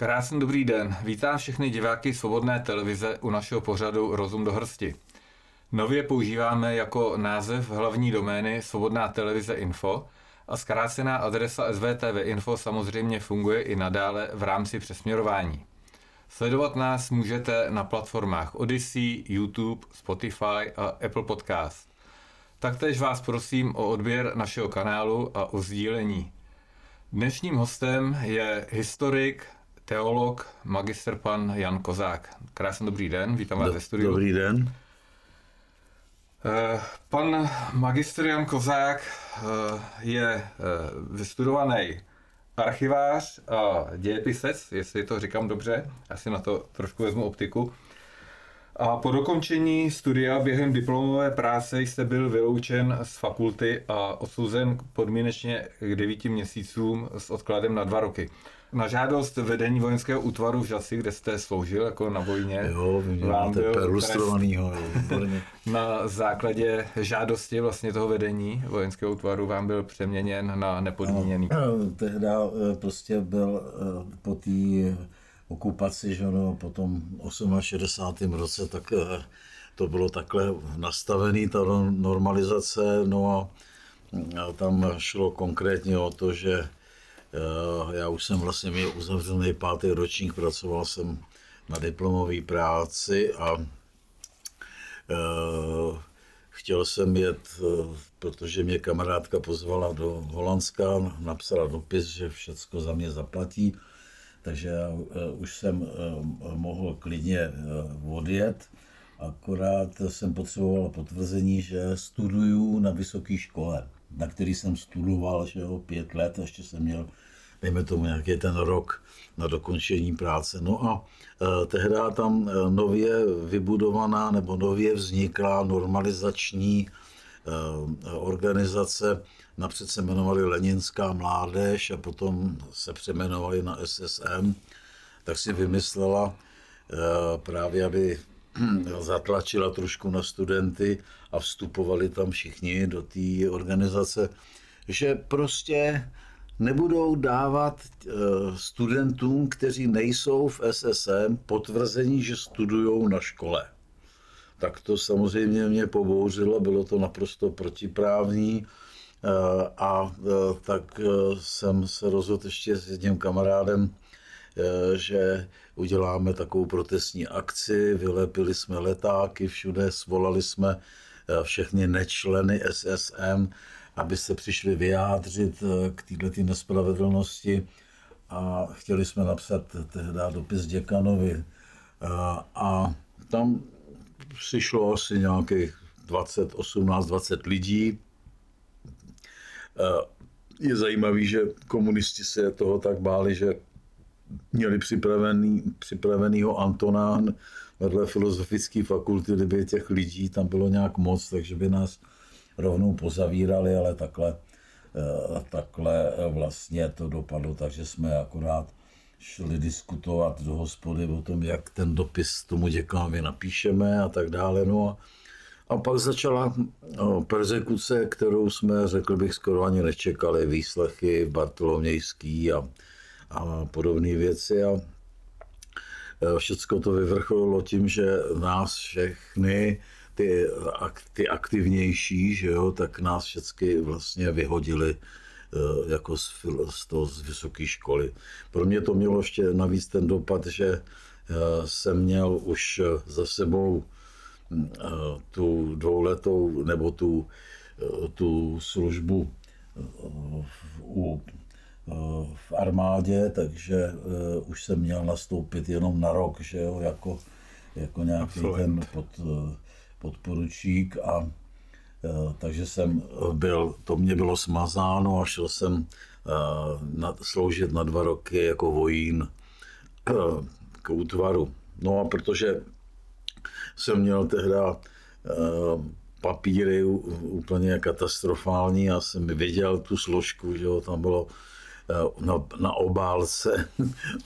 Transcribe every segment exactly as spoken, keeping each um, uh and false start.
Krásný dobrý den, vítám všechny diváky Svobodné televize u našeho pořadu Rozum do hrsti. Nově používáme jako název hlavní domény Svobodná televize info a zkrácená adresa S V T V info samozřejmě funguje i nadále v rámci přesměrování. Sledovat nás můžete na platformách Odyssey, YouTube, Spotify a Apple Podcast. Taktéž vás prosím o odběr našeho kanálu a o sdílení. Dnešním hostem je historik, teolog, magister pan Jan Kozák. Krásný dobrý den, vítám vás Do, ve studiu. Dobrý den. Pan magistr Jan Kozák je vystudovaný archivář a dějepisec, jestli to říkám dobře, já si na to trošku vezmu optiku. A po dokončení studia během diplomové práce jste byl vyloučen z fakulty a odsouzen podmínečně k devíti měsícům s odkladem na dva roky. Na žádost vedení vojenského útvaru v Žasy, kde jste sloužil jako na vojně, jo, máte perlustrovanýho. Na základě žádosti vlastně toho vedení vojenského útvaru vám byl přeměněn na nepodmíněný. Tehda prostě byl po té okupaci, že no, potom v šedesátém osmém roce, tak to bylo takhle nastavený, ta normalizace, no a tam šlo konkrétně o to, že já už jsem vlastně měl uzavřený pátý ročník, pracoval jsem na diplomové práci a e, chtěl jsem jet, protože mě kamarádka pozvala do Holandska, napsala dopis, že všecko za mě zaplatí, takže já už jsem mohl klidně odjet, akorát jsem potřeboval potvrzení, že studuju na vysoké škole, na který jsem studoval že jo, pět let, ještě jsem měl, dejme tomu, nějaký ten rok na dokončení práce. No a eh, tehdy tam nově vybudovaná nebo nově vzniklá normalizační eh, organizace, napřed se jmenovali Leninská mládež a potom se přejmenovali na S S M, tak si vymyslela eh, právě, aby zatlačila trošku na studenty a vstupovali tam všichni do té organizace, že prostě nebudou dávat studentům, kteří nejsou v S S M, potvrzení, že studujou na škole. Tak to samozřejmě mě pobouřilo, bylo to naprosto protiprávní a tak jsem se rozhodl ještě s jedním kamarádem, že uděláme takovou protestní akci, vylepili jsme letáky všude, svolali jsme všechny nečleny S S M, aby se přišli vyjádřit k této nespravedlnosti a chtěli jsme napsat tehdy dopis děkanovi. A tam přišlo asi nějakých dvacet, osmnáct, dvacet lidí. Je zajímavé, že komunisti se toho tak báli, že měli připravený, připravenýho Antonán vedle Filozofické fakulty, kdyby těch lidí tam bylo nějak moc, takže by nás rovnou pozavírali, ale takhle, takhle vlastně to dopadlo, takže jsme akorát šli diskutovat do hospody o tom, jak ten dopis tomu děkanovi napíšeme a tak dále. No a pak začala perzekuce, kterou jsme, řekl bych, skoro ani nečekali, výslechy Bartolomějský a a podobné věci a všecko to vyvrcholilo tím, že nás všechny, ty, ty aktivnější, že jo, tak nás všechny vlastně vyhodili jako z, z toho z vysoké školy. Pro mě to mělo ještě navíc ten dopad, že jsem měl už za sebou tu dvouletou nebo tu, tu službu u v armádě, takže uh, už jsem měl nastoupit jenom na rok, že jo, jako, jako nějaký ten pod, podporučík a uh, takže jsem byl, to mě bylo smazáno a šel jsem uh, na, sloužit na dva roky jako vojín uh, k útvaru. No a protože jsem měl tehda uh, papíry úplně katastrofální, já jsem viděl tu složku, že jo, tam bylo Na, na obálce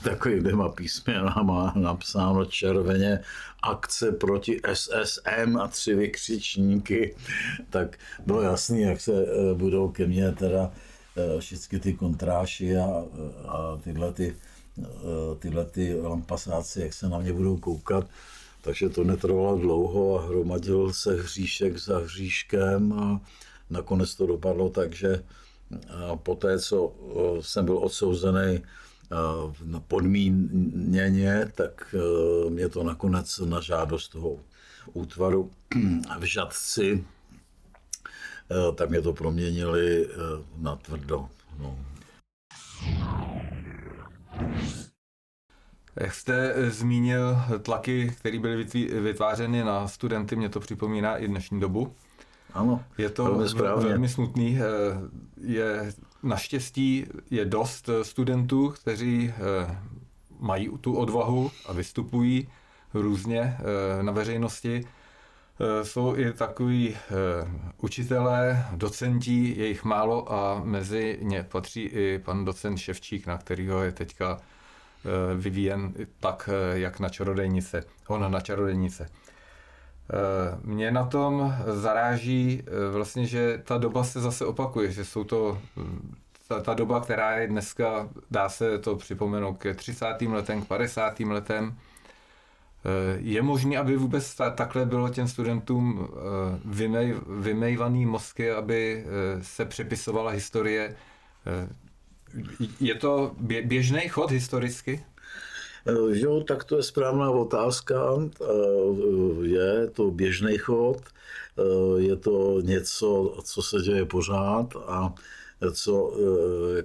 takový dvěma písměnama napsáno červeně akce proti S S M a tři vykřičníky, tak bylo jasný, jak se budou ke mně teda všichni ty kontráši a, a tyhle ty tyhle ty lampasáci, jak se na mě budou koukat. Takže to netrvalo dlouho a hromadil se hříšek za hříškem a nakonec to dopadlo tak, že poté, co jsem byl odsouzený podmíněně, tak mě to nakonec na žádost toho útvaru v Žatci, tak mě to proměnili na tvrdo. No. Jak jste zmínil tlaky, které byly vytvářeny na studenty, mě to připomíná i dnešní dobu. Ano, je to velmi správně. Velmi smutný. Je, naštěstí je dost studentů, kteří mají tu odvahu a vystupují různě na veřejnosti. Jsou i takoví učitelé, docenti, je jich málo a mezi ně patří i pan docent Ševčík, na kterého je teďka vyvíjen tak, jak na čarodějnice. Ona na čarodějnice. Mě na tom zaráží vlastně, že ta doba se zase opakuje, že jsou to ta, ta doba, která je dneska, dá se to připomenout ke třicátým letem, k padesátým letem. Je možné, aby vůbec takhle bylo těm studentům vymej, vymejvaný mozky, aby se přepisovala historie? Je to běžný chod historicky? Jo, tak to je správná otázka. Je to běžný chod, je to něco, co se děje pořád a co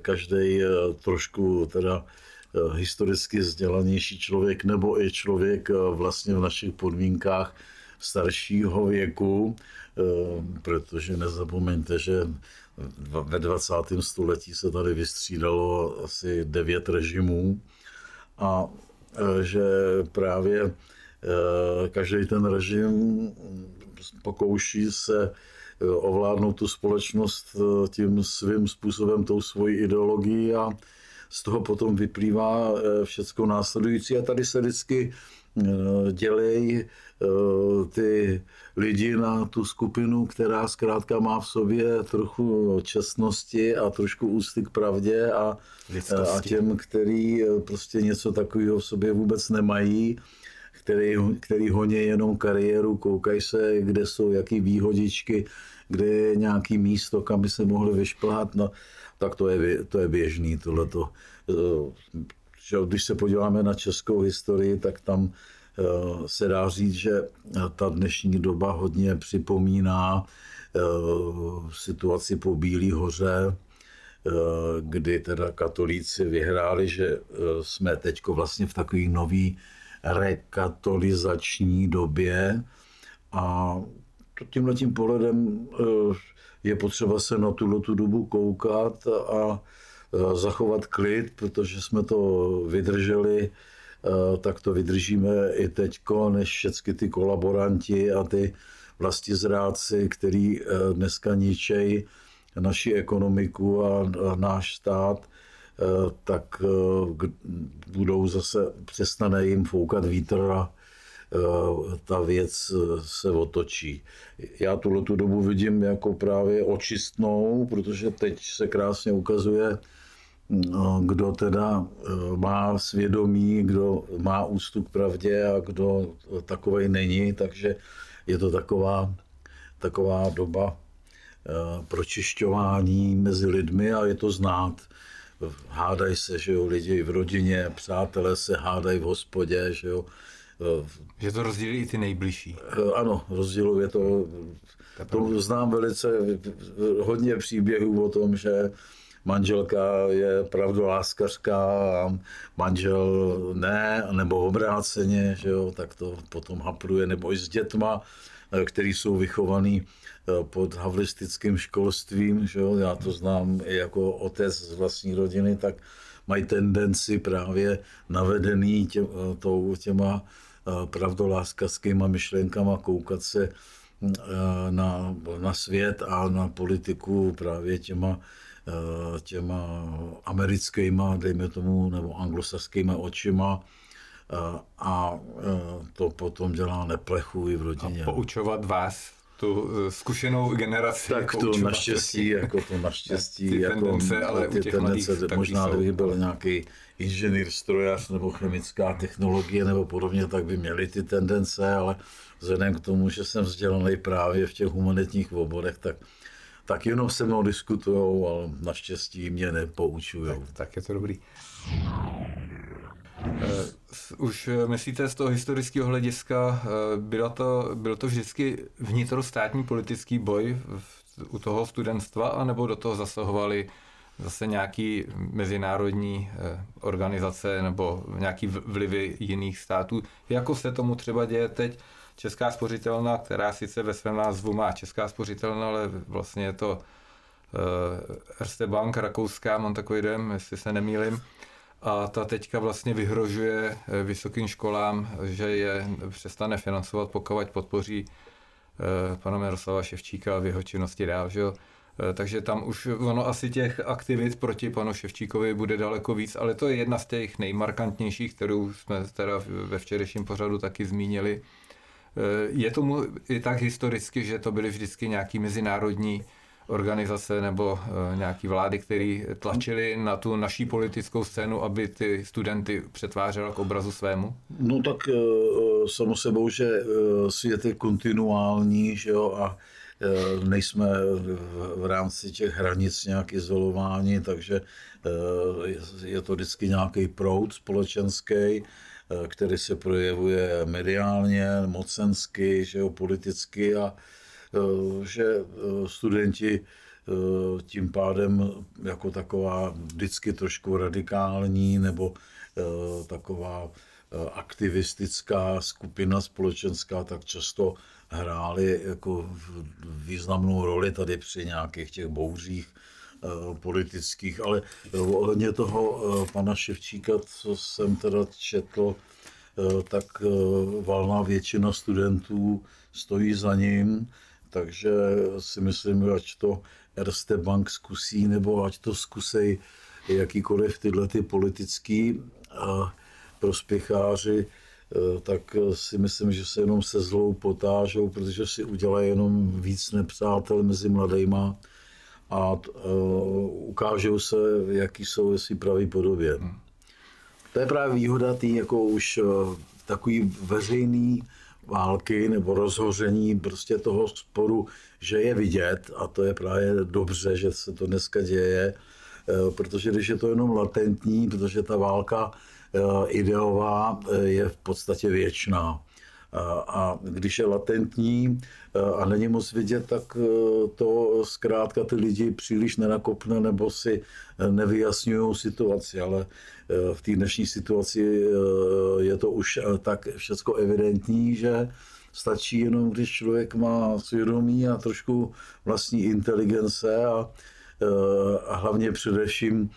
každý trošku teda historicky vzdělanější člověk nebo i člověk vlastně v našich podmínkách staršího věku, protože nezapomeňte, že ve dvacátém století se tady vystřídalo asi devět režimů a že právě každý ten režim pokouší se ovládnout tu společnost tím svým způsobem, tou svojí ideologií a z toho potom vyplývá všecko následující a tady se vždycky dělej ty lidi na tu skupinu, která zkrátka má v sobě trochu čestnosti a trošku úcty k pravdě a, a těm, který prostě něco takového v sobě vůbec nemají, který, který honí jenom kariéru, koukají se, kde jsou jaký výhodičky, kde je nějaký místo, kam by se mohli vyšplhat, no tak to je, to je běžný tohleto. Když se podíváme na českou historii, tak tam se dá říct, že ta dnešní doba hodně připomíná situaci po Bílé hoře, kdy teda katolíci vyhráli, že jsme teď vlastně v takové nový rekatolizační době a tímhletím pohledem je potřeba se na tuto tu dobu koukat a zachovat klid, protože jsme to vydrželi, tak to vydržíme i teďko, než všechny ty kolaboranti a ty vlastizráci, který dneska ničejí naši ekonomiku a náš stát, tak budou zase, přestane jim foukat vítr a ta věc se otočí. Já tuhle tu dobu vidím jako právě očistnou, protože teď se krásně ukazuje, kdo teda má svědomí, kdo má úctu k pravdě a kdo takovej není, takže je to taková, taková doba pročišťování mezi lidmi a je to znát. Hádají se, že jo, lidi v rodině, přátelé se hádají v hospodě, že jo. Že to rozdělí i ty nejbližší. Ano, rozděluje to. To znám velice hodně příběhů o tom, že manželka je pravdoláskařka a manžel ne, nebo obráceně, že jo, tak to potom hapruje, nebo i s dětma, který jsou vychovaný pod havlistickým školstvím, že jo, já to znám i jako otec z vlastní rodiny, tak mají tendenci právě navedený tě, těma pravdoláskařskýma myšlenkama koukat se na, na svět a na politiku právě těma, těma americkýma, dejme tomu, nebo anglosaskýma očima a, a to potom dělá neplechu i v rodině. A poučovat vás tu zkušenou generaci. Tak to naštěstí, jako to naštěstí, ty jako tendence, ale ty u těch tendence, mladých, možná kdyby byl nějaký inženýr, strojař nebo chemická technologie nebo podobně, tak by měli ty tendence, ale vzhledem k tomu, že jsem vzdělaný právě v těch humanitních oborech, tak tak jenom se mnou diskutujou, ale naštěstí mě nepoučujou. Tak, tak je to dobrý. Už myslíte z toho historického hlediska, bylo to, byl to vždycky vnitrostátní politický boj u toho studentstva, anebo do toho zasahovali zase nějaký mezinárodní organizace nebo nějaký vlivy jiných států? Jako se tomu třeba děje teď Česká spořitelná, která sice ve svém názvu má Česká spořitelná, ale vlastně je to Erste Bank rakouská, mám takový dojem, jestli se nemýlím. A ta teďka vlastně vyhrožuje vysokým školám, že je přestane financovat, pokud podpoří pana Miroslava Ševčíka v jeho činnosti dál, že jo. Takže tam už ono asi těch aktivit proti panu Ševčíkovi bude daleko víc, ale to je jedna z těch nejmarkantnějších, kterou jsme teda ve včerejším pořadu taky zmínili. Je tomu i tak historicky, že to byly vždycky nějaký mezinárodní organizace nebo nějaký vlády, které tlačily na tu naší politickou scénu, aby ty studenty přetvářela k obrazu svému? No tak samo sebou, že svět je kontinuální, že jo, a nejsme v rámci těch hranic nějak izolováni, takže je to vždycky nějaký proud společenský, který se projevuje mediálně, mocensky, že jo, politicky, a že studenti tím pádem jako taková vždycky trošku radikální nebo taková aktivistická skupina společenská, tak často hráli jako významnou roli tady při nějakých těch bouřích politických, ale ohledně toho pana Ševčíka, co jsem teda četl, tak valná většina studentů stojí za ním, takže si myslím, že ať to Erste Bank zkusí, nebo ať to zkusej jakýkoliv tyhle ty politický prospěcháři, tak si myslím, že se jenom se zlou potážou, protože si udělají jenom víc nepřátel mezi mladejma a t, uh, ukážou se, jaký jsou, jestli pravý podobě. Hmm. To je právě výhoda tý jako už uh, takový veřejný války nebo rozhoření prostě toho sporu, že je vidět, a to je právě dobře, že se to dneska děje, uh, protože když je to jenom latentní, protože ta válka uh, ideová uh, je v podstatě věčná. A když je latentní a není moc vidět, tak to zkrátka ty lidi příliš nenakopne nebo si nevyjasňují situaci, ale v té dnešní situaci je to už tak všecko evidentní, že stačí jenom, když člověk má svědomí a trošku vlastní inteligence a, a hlavně především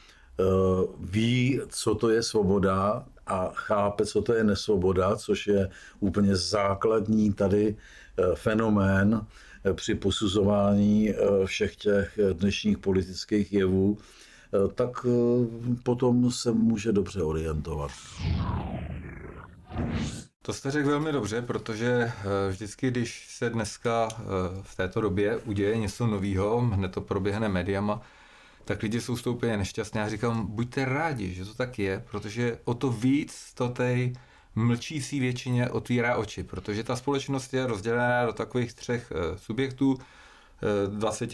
ví, co to je svoboda, a chápe, co to je nesvoboda, což je úplně základní tady fenomén při posuzování všech těch dnešních politických jevů, tak potom se může dobře orientovat. To jste řekl velmi dobře, protože vždycky, když se dneska v této době uděje něco nového, hned to proběhne médiama, tak lidi jsou stoupně nešťastní. Já říkám, buďte rádi, že to tak je, protože o to víc to tej mlčící většině otvírá oči, protože ta společnost je rozdělená do takových třech subjektů, dvacet,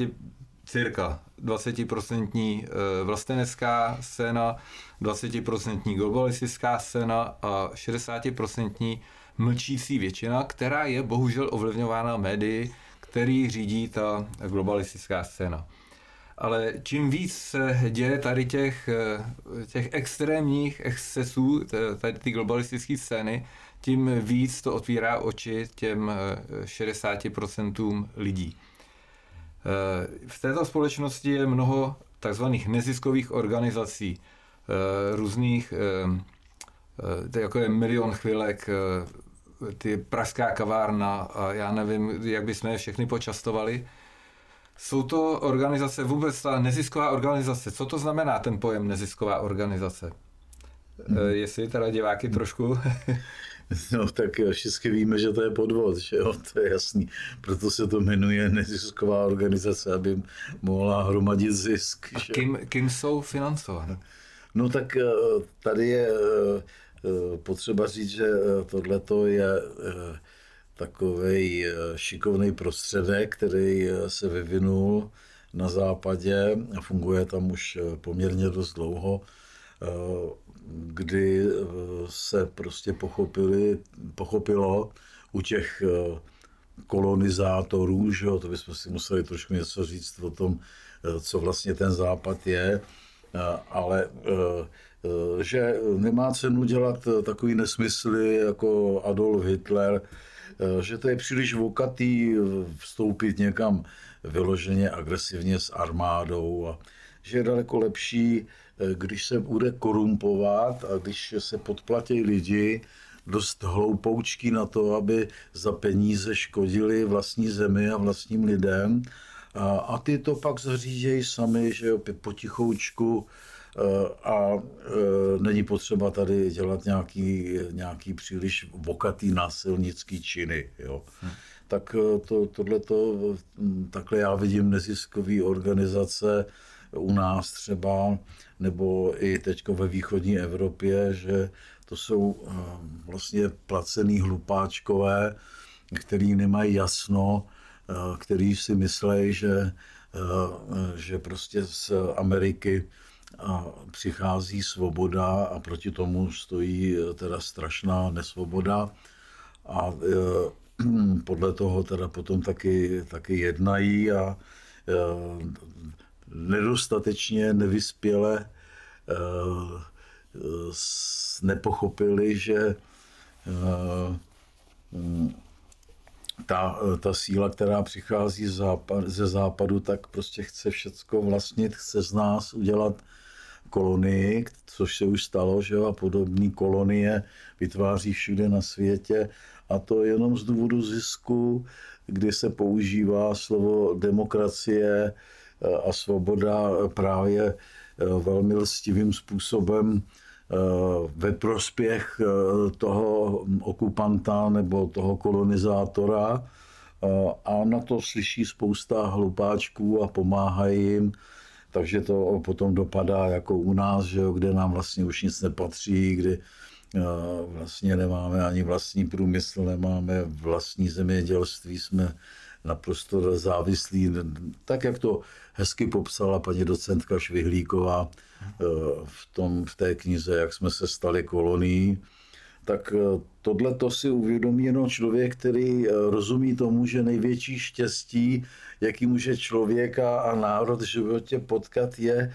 cirka dvacetiprocentní vlastenecká scéna, dvacetiprocentní globalistická scéna a šedesátiprocentní mlčící většina, která je bohužel ovlivňována médii, který řídí ta globalistická scéna. Ale čím víc se děje tady těch, těch extrémních excesů, tady ty globalistické scény, tím víc to otvírá oči těm šedesáti procentům lidí. V této společnosti je mnoho takzvaných neziskových organizací, různých, jako je Milion chvilek, ty Pražská kavárna a já nevím, jak bychom je všechny počastovali. Jsou to organizace, vůbec ta nezisková organizace, co to znamená ten pojem nezisková organizace? Hmm. Jestli teda diváky trošku... No tak jo, všichni víme, že to je podvod, že jo, to je jasný. Proto se to jmenuje nezisková organizace, aby mohla hromadit zisk. A kým, kým jsou financované? No tak tady je potřeba říct, že tohleto je takovej šikovný prostředek, který se vyvinul na západě a funguje tam už poměrně dost dlouho, kdy se prostě pochopili, pochopilo u těch kolonizátorů, že jo, to bychom si museli trošku něco říct o tom, co vlastně ten západ je, ale že nemá cenu dělat takový nesmysly jako Adolf Hitler, že to je příliš vokatý vstoupit někam vyloženě agresivně s armádou a že je daleko lepší, když se bude korumpovat a když se podplatí lidi dost hloupoučky na to, aby za peníze škodili vlastní zemi a vlastním lidem. A, a ty to pak zařídějí sami, že jo, potichoučku a, a není potřeba tady dělat nějaký, nějaký příliš vokatý násilnický činy, jo. Hmm. Tak to, tohleto, takhle já vidím neziskové organizace u nás třeba, nebo i teď ve východní Evropě, že to jsou vlastně placený hlupáčkové, který nemají jasno, který si myslejí, že, že prostě z Ameriky přichází svoboda a proti tomu stojí teda strašná nesvoboda a podle toho teda potom taky, taky jednají a nedostatečně nevyspěle nepochopili, že Ta, ta síla, která přichází ze západu, tak prostě chce všecko vlastnit, chce z nás udělat kolonii, což se už stalo, že a podobné kolonie vytváří všude na světě. A to jenom z důvodu zisku, kdy se používá slovo demokracie a svoboda právě velmi lstivým způsobem ve prospěch toho okupanta nebo toho kolonizátora a na to slyší spousta hlupáčků a pomáhají jim, takže to potom dopadá jako u nás, že jo, kde nám vlastně už nic nepatří, kdy vlastně nemáme ani vlastní průmysl, nemáme vlastní zemědělství, jsme naprosto závislí, tak jak to hezky popsala paní docentka Švihlíková v, tom, v té knize, jak jsme se stali kolonií, tak tohle to si uvědomí jenom člověk, který rozumí tomu, že největší štěstí, jaký může člověka a národ v životě potkat, je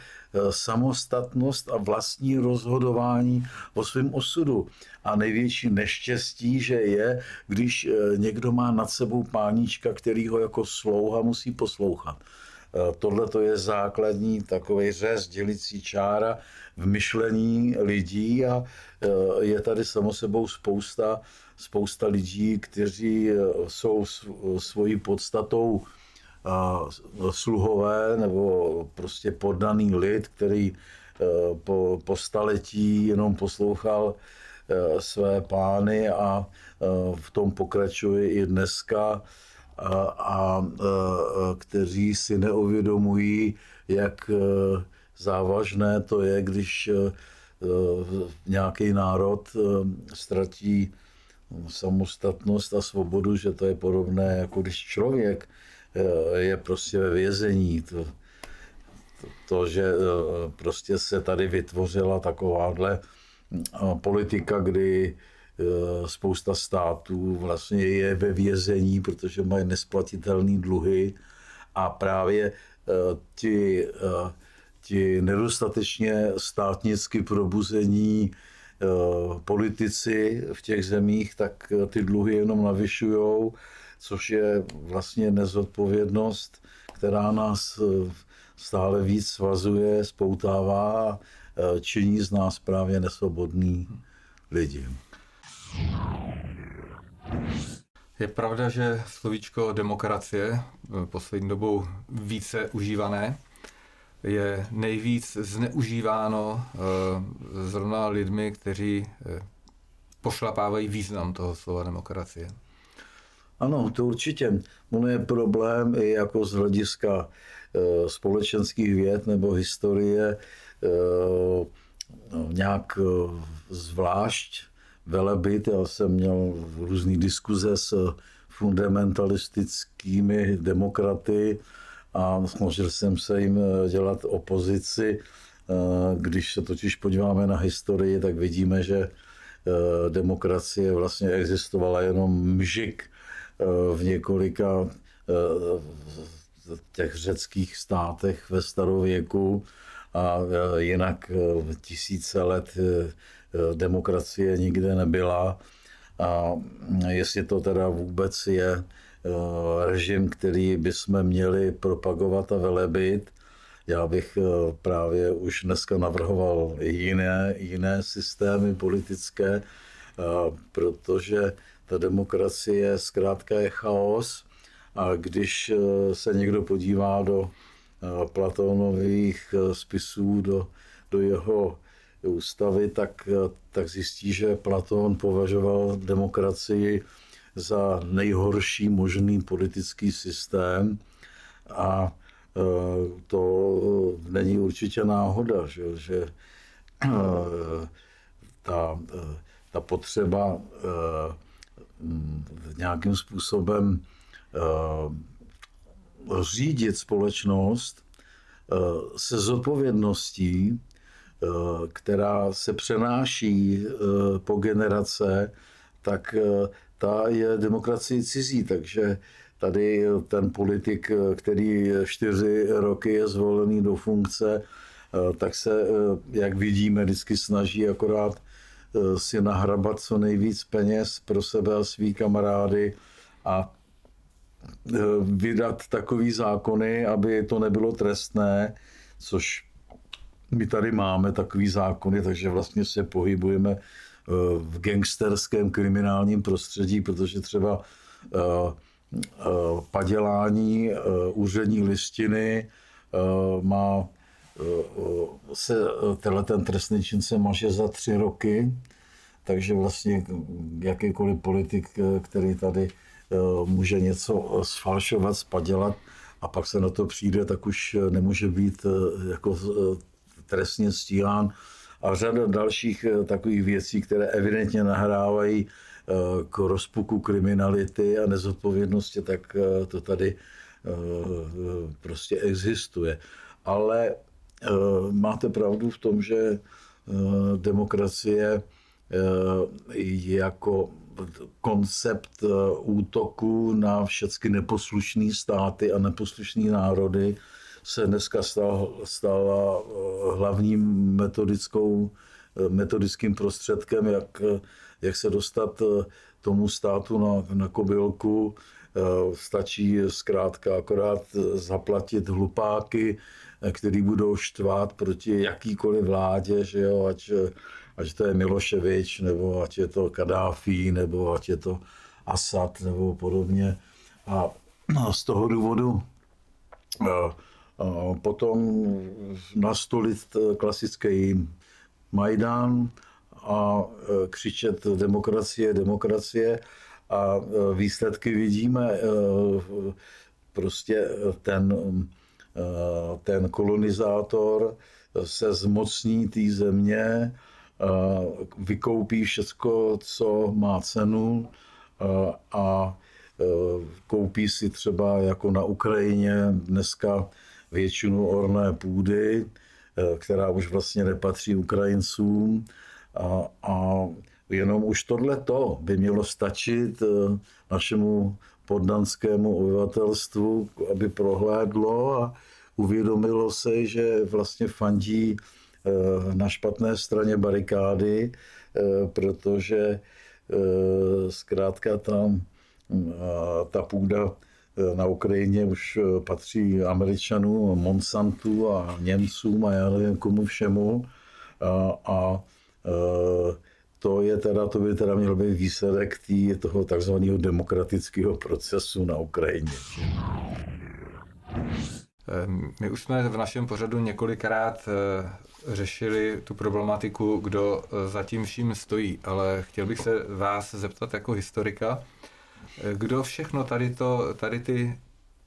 samostatnost a vlastní rozhodování o svém osudu. A největší neštěstí, že je, když někdo má nad sebou páníčka, který ho jako slouha musí poslouchat. Tohle to je základní takový řez, dělicí čára v myšlení lidí a je tady samo sebou spousta, spousta lidí, kteří jsou svojí podstatou sluhové nebo prostě poddaný lid, který po, po staletí jenom poslouchal své pány a v tom pokračuje i dneska. A, a, a kteří si neuvědomují, jak závažné to je, když nějaký národ ztratí samostatnost a svobodu, že to je podobné, jako když člověk je prostě ve vězení. To, to, to že prostě se tady vytvořila takováhle politika, kdy spousta států vlastně je ve vězení, protože mají nesplatitelné dluhy a právě ti, ti nedostatečně státnicky probuzení politici v těch zemích, tak ty dluhy jenom navyšujou, což je vlastně nezodpovědnost, která nás stále víc svazuje, spoutává a činí z nás právě nesvobodný lidi. Je pravda, že slovíčko demokracie, poslední dobou více užívané, je nejvíc zneužíváno zrovna lidmi, kteří pošlapávají význam toho slova demokracie. Ano, to určitě. Ono je problém i jako z hlediska e, společenských věd nebo historie e, nějak zvlášť velebit. Já jsem měl různý diskuze s fundamentalistickými demokraty a snažil jsem se jim dělat opozici. Když se totiž podíváme na historii, tak vidíme, že demokracie vlastně existovala jenom mžik v několika těch řeckých státech ve starověku a jinak tisíce let demokracie nikde nebyla. A jestli to teda vůbec je režim, který bychom měli propagovat a velebit, já bych právě už dneska navrhoval jiné, jiné systémy politické, protože ta demokracie zkrátka je chaos a když se někdo podívá do Platónových spisů, do, do jeho ústavy, tak, tak zjistí, že Platón považoval demokracii za nejhorší možný politický systém a to není určitě náhoda, že, že ta, ta potřeba nějakým způsobem řídit společnost se zodpovědností, která se přenáší po generace, tak ta je demokracii cizí, takže tady ten politik, který čtyři roky je zvolený do funkce, tak se, jak vidíme, vždycky snaží akorát si nahrabat co nejvíc peněz pro sebe a svý kamarády a vydat takový zákony, aby to nebylo trestné, což my tady máme takový zákony, takže vlastně se pohybujeme v gangsterském kriminálním prostředí, protože třeba padělání úřední listiny má se, tenhle ten trestný čin se maže za tři roky, takže vlastně jakýkoliv politik, který tady může něco sfalšovat, spadělat a pak se na to přijde, tak už nemůže být jako trestně stíhán a řada dalších takových věcí, které evidentně nahrávají k rozpuku kriminality a nezodpovědnosti, tak to tady prostě existuje. Ale máte pravdu v tom, že demokracie jako koncept útoku na všechny neposlušné státy a neposlušné národy se dneska stala hlavním metodickou, metodickým prostředkem, jak, jak se dostat tomu státu na, na kobylku. Stačí zkrátka akorát zaplatit hlupáky, který budou štvát proti jakýkoliv vládě, že jo, ať, ať to je Milošević, nebo ať je to Kadáfi, nebo ať je to Assad, nebo podobně. A z toho důvodu a, a potom nastolit klasický Majdán a křičet demokracie, demokracie a výsledky vidíme. Prostě ten, ten kolonizátor se zmocní té země, vykoupí všecko, co má cenu a koupí si třeba jako na Ukrajině dneska většinu orné půdy, která už vlastně nepatří Ukrajincům. A, a jenom už tohleto by mělo stačit našemu poddanskému obyvatelstvu, aby prohlédlo a uvědomilo se, že vlastně fandí na špatné straně barikády, protože zkrátka tam ta půda na Ukrajině už patří Američanům, Monsantu a Němcům a já nevím komu všemu. A, a to, je teda, to by teda měl být výsledek tý, toho takzvaného demokratického procesu na Ukrajině. My už jsme v našem pořadu několikrát řešili tu problematiku, kdo za tím vším stojí, ale chtěl bych se vás zeptat jako historika, kdo všechno tady, to, tady ty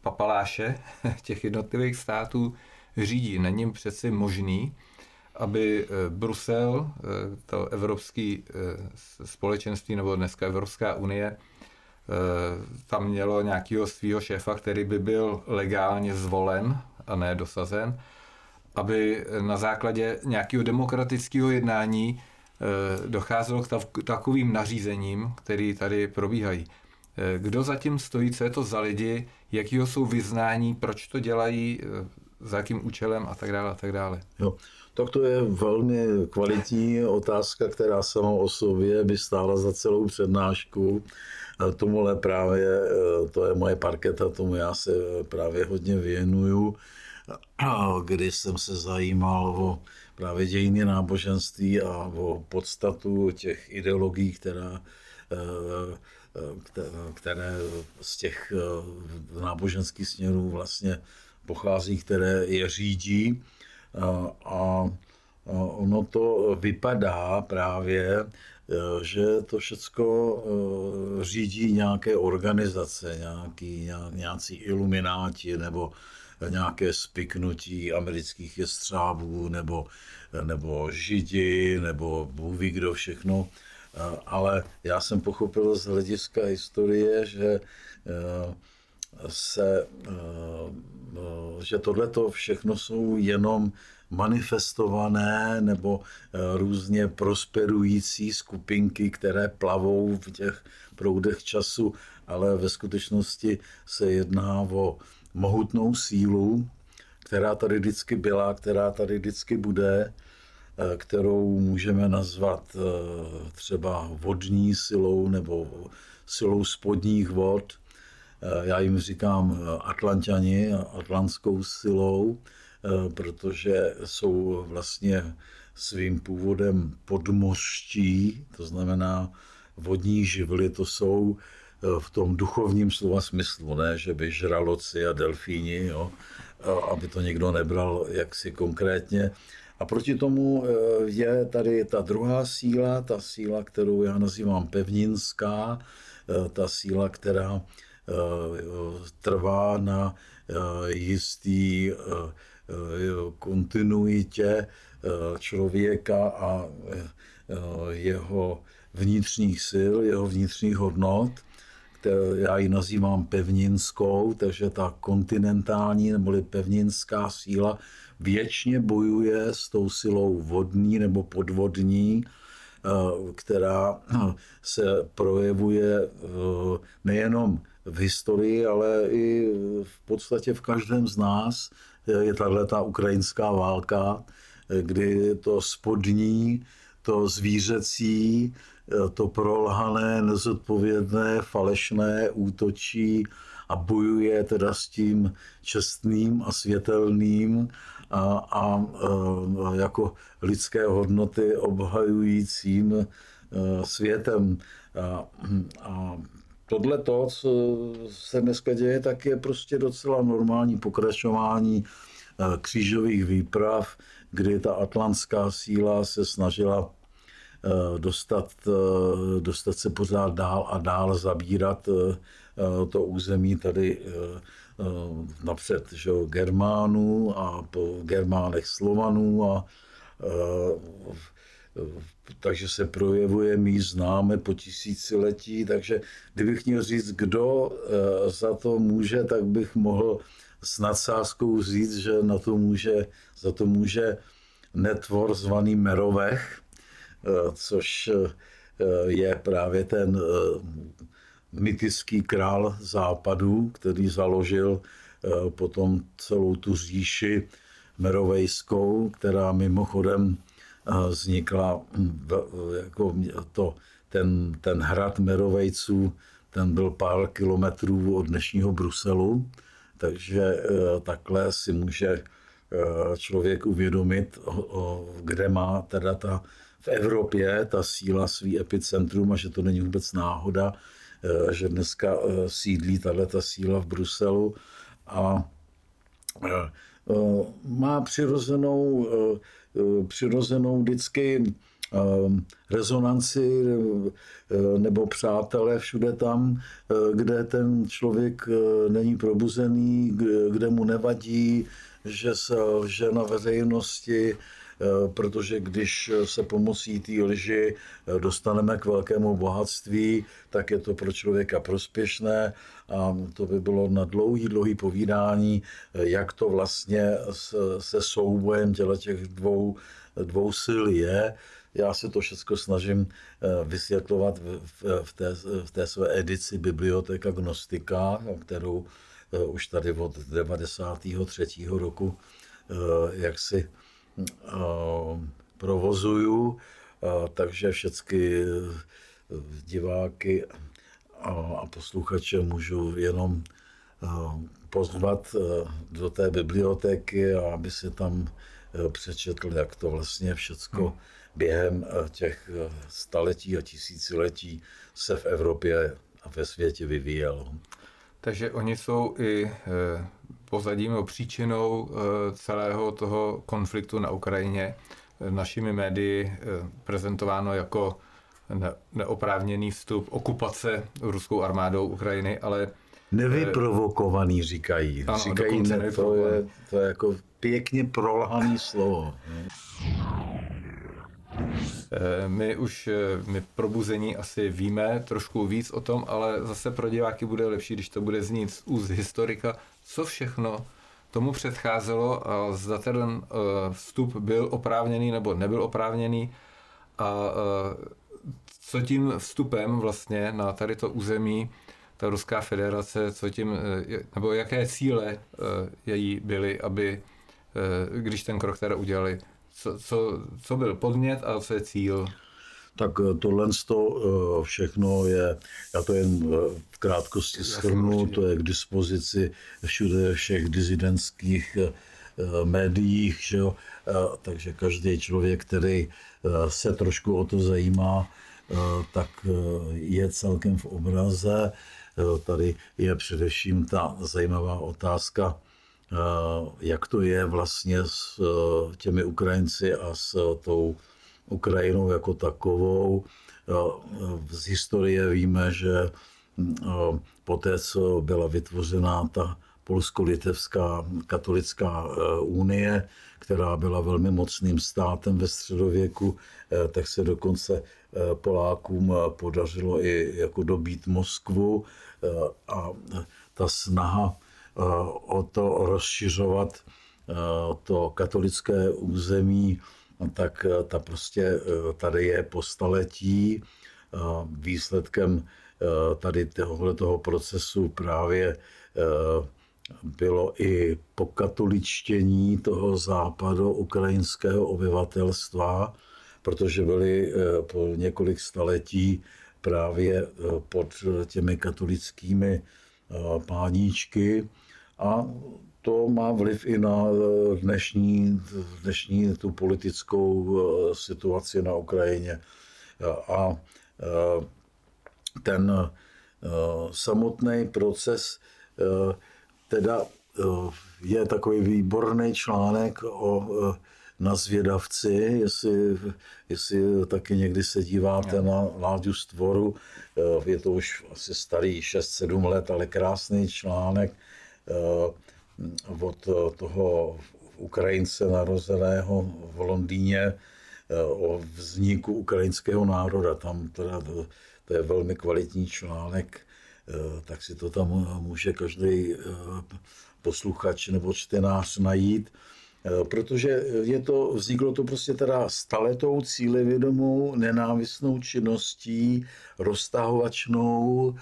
papaláše těch jednotlivých států řídí. Není přeci možný, aby Brusel, to evropské společenství nebo dneska Evropská unie, tam mělo nějakého svého šéfa, který by byl legálně zvolen a ne dosazen, aby na základě nějakého demokratického jednání docházelo k takovým nařízením, které tady probíhají. Kdo za tím stojí, co je to za lidi, jakého jsou vyznání, proč to dělají, za jakým účelem a tak dále a tak dále. Jo. Tak to je velmi kvalitní otázka, která sama o sobě by stála za celou přednášku. Tomuhle právě, to je moje parketa, tomu já se právě hodně věnuju. Když jsem se zajímal o právě dějiny náboženství a o podstatu těch ideologií, která které z těch náboženských směrů vlastně pochází, které je řídí. A ono to vypadá právě, že to všecko řídí nějaké organizace, nějaký, nějací ilumináti nebo nějaké spiknutí amerických jestřábů nebo, nebo židi nebo bůh ví kdo všechno. Ale já jsem pochopil z hlediska historie, že se, že tohleto všechno jsou jenom manifestované nebo různě prosperující skupinky, které plavou v těch proudech času, ale ve skutečnosti se jedná o mohutnou sílu, která tady vždycky byla, která tady vždycky bude, kterou můžeme nazvat třeba vodní silou nebo silou spodních vod. Já jim říkám Atlanťani, atlantskou silou, protože jsou vlastně svým původem podmořští, to znamená vodní živly, to jsou v tom duchovním slova smyslu, ne, že by žraloci a delfíni, jo, aby to někdo nebral jaksi konkrétně. A proti tomu je tady ta druhá síla, ta síla, kterou já nazývám pevninská, ta síla, která trvá na jistý kontinuitě člověka a jeho vnitřních sil, jeho vnitřních hodnot. Já ji nazývám pevninskou, takže ta kontinentální neboli pevninská síla věčně bojuje s tou silou vodní nebo podvodní, která se projevuje nejenom v historii, ale i v podstatě v každém z nás je tato ukrajinská válka, kdy to spodní, to zvířecí, to prolhané, nezodpovědné, falešné útočí a bojuje teda s tím čestným a světelným a, a, a jako lidské hodnoty obhajujícím světem. A, a tohle to, co se dneska děje, tak je prostě docela normální pokračování křížových výprav, kdy ta atlantská síla se snažila dostat, dostat se pořád dál a dál, zabírat to území tady napřed že, Germánů a po Germánech Slovanů. A, takže se projevuje, my známe po tisíciletí, takže kdybych měl říct, kdo za to může, tak bych mohl s nadsázkou říct, že na to může, za to může netvor zvaný Merovech, což je právě ten mytický král západu, který založil potom celou tu říši merovejskou, která mimochodem vznikla jako to, ten, ten hrad Merovejců, ten byl pár kilometrů od dnešního Bruselu, takže takhle si může člověk uvědomit, kde má teda ta v Evropě ta síla svý epicentrum a že to není vůbec náhoda, že dneska sídlí tato síla v Bruselu. A má přirozenou, přirozenou vždycky rezonanci nebo přátelé všude tam, kde ten člověk není probuzený, kde mu nevadí, že se lže na veřejnosti, protože když se pomocí té lži dostaneme k velkému bohatství, tak je to pro člověka prospěšné a to by bylo na dlouhý, dlouhý povídání, jak to vlastně se soubojem těch dvou, dvou sil je. Já se to všechno snažím vysvětlovat v té, v té své edici Biblioteka Gnostika, kterou už tady od devadesátého třetího roku jaksi provozuju, takže všechny diváky a posluchače můžu jenom pozvat do té biblioteky, aby si tam přečetl, jak to vlastně všecko během těch staletí a tisíciletí se v Evropě a ve světě vyvíjelo. Takže oni jsou i pozadím nebo příčinou celého toho konfliktu na Ukrajině našimi médii prezentováno jako neoprávněný vstup, okupace ruskou armádou Ukrajiny, ale... Nevyprovokovaný říkají. Ano, říkají, ne, to, je, to je jako pěkně prolhané slovo. My už my probuzení asi víme trošku víc o tom, ale zase pro diváky bude lepší, když to bude znít z úst historika, co všechno tomu předcházelo a zda ten vstup byl oprávněný nebo nebyl oprávněný a co tím vstupem vlastně na tady to území ta Ruská federace, co tím, nebo jaké cíle její byly, aby, když ten krok teda udělali, Co, co, co byl podnět a co je cíl? Tak tohle všechno je, já to jen v krátkosti shrnu, to je k dispozici všude všech disidentských médiích, že jo? Takže každý člověk, který se trošku o to zajímá, tak je celkem v obraze. Tady je především ta zajímavá otázka, jak to je vlastně s těmi Ukrajinci a s tou Ukrajinou jako takovou. Z historie víme, že poté, co byla vytvořena ta polsko-litevská katolická unie, která byla velmi mocným státem ve středověku, tak se dokonce Polákům podařilo i jako dobít Moskvu a ta snaha o to rozšiřovat to katolické území, tak ta prostě tady je po staletí. Výsledkem tady tohoto procesu právě bylo i pokatoličtění toho západoukrajinského obyvatelstva, protože byli po několik staletí právě pod těmi katolickými páníčky. A to má vliv i na dnešní, dnešní tu politickou situaci na Ukrajině. A ten samotný proces teda je takový výborný článek o, na Zvědavci, jestli, jestli taky někdy se díváte na Láďu Stvoru. Je to už asi starý šest sedm let, ale krásný článek od toho Ukrajince narozeného v Londýně o vzniku ukrajinského národa. Tam teda to je velmi kvalitní článek, tak si to tam může každý posluchač nebo čtenář najít, protože je to, vzniklo to prostě teda staletou cílevědomou nenávistnou činností, roztahovačnou,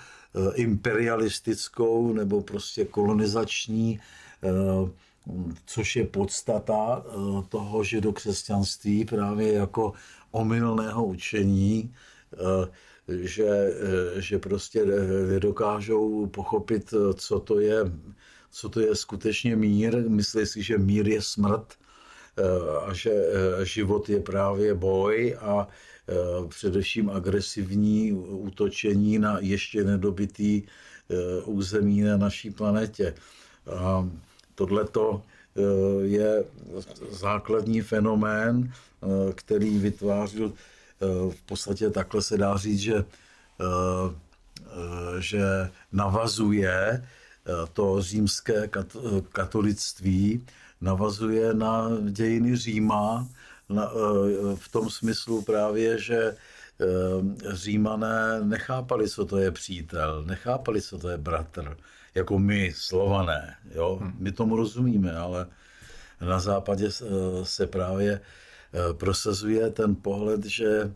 imperialistickou nebo prostě kolonizační, což je podstata toho židokřesťanství právě jako omylného učení, že, že prostě nedokážou pochopit, co to je, co to je skutečně mír. Myslí si, že mír je smrt a že život je právě boj a především agresivní útočení na ještě nedobytý území na naší planetě. A Tohleto je základní fenomén, který vytvářil, v podstatě takhle se dá říct, že, že navazuje to římské katolictví, navazuje na dějiny Říma na, v tom smyslu právě, že Římané nechápali, co to je přítel, nechápali, co to je bratr, jako my, Slované, jo? My tomu rozumíme, ale na západě se právě prosazuje ten pohled, že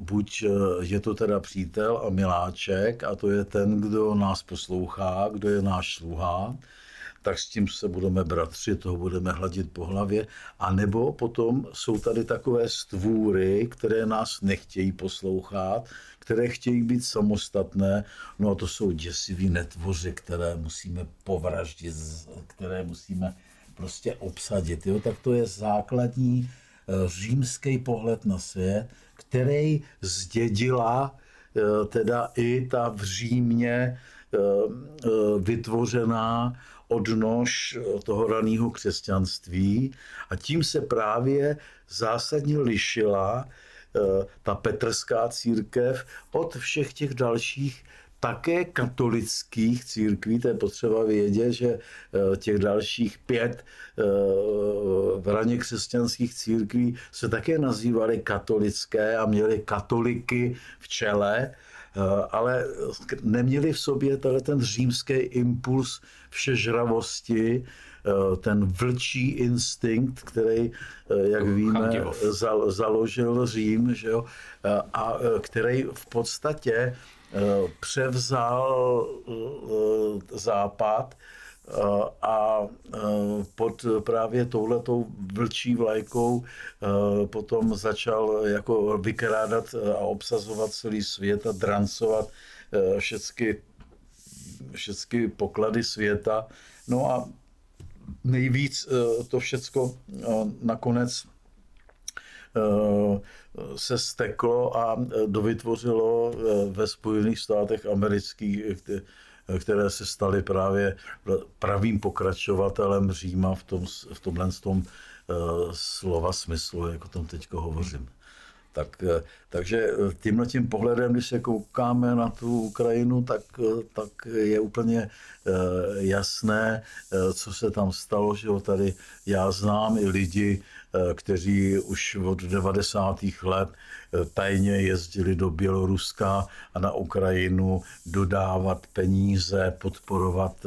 buď je to teda přítel a miláček, a to je ten, kdo nás poslouchá, kdo je náš sluha, tak s tím se budeme bratři, toho budeme hladit po hlavě. A nebo potom jsou tady takové stvůry, které nás nechtějí poslouchat, které chtějí být samostatné. No a to jsou děsiví netvoři, které musíme povraždit, které musíme prostě obsadit. Jo? Tak to je základní římský pohled na svět, který zdědila teda i ta v Římě vytvořená odnož toho raného křesťanství, a tím se právě zásadně lišila ta petrská církev od všech těch dalších také katolických církví. To je potřeba vědět, že těch dalších pět raně křesťanských církví se také nazývaly katolické a měly katoliky v čele, ale neměli v sobě ten římský impuls všežravosti, ten vlčí instinkt, který, jak víme, založil Řím, že jo? A který v podstatě převzal Západ a pod právě touhletou vlčí vlajkou potom začal jako vykrádat a obsazovat celý svět a drancovat všechny, všechny poklady světa. No a nejvíc to všecko nakonec se steklo a dovytvořilo ve Spojených státech amerických, které se staly právě pravým pokračovatelem Říma v, tom, v tomhle tom slova smyslu, jak o tom teď hovořím. Tak, takže tímhle tím pohledem, když se koukáme na tu Ukrajinu, tak, tak je úplně jasné, co se tam stalo, že tady já znám i lidi, kteří už od devadesátých let tajně jezdili do Běloruska a na Ukrajinu dodávat peníze, podporovat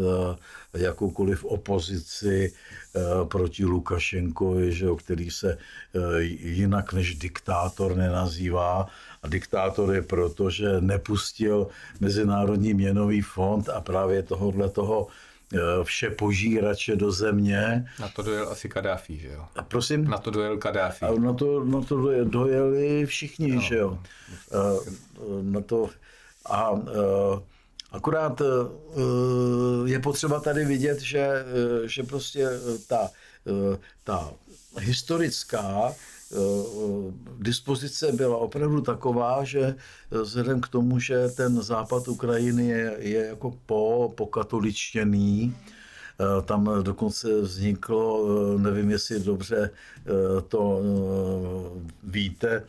jakoukoliv opozici proti Lukašenkovi, že, který se jinak než diktátor nenazývá. A diktátor je proto, že nepustil Mezinárodní měnový fond a právě tohohle toho vše požírače do země. Na to dojel asi Kadáfi, že jo? A prosím? Na to dojel Kadáfi. A na to, na to dojeli všichni, no, že jo? Na to, a akorát je potřeba tady vidět, že, že prostě ta, ta historická dispozice byla opravdu taková, že vzhledem k tomu, že ten západ Ukrajiny je, je jako po, pokatoličtěný, tam dokonce vzniklo, nevím, jestli dobře to víte,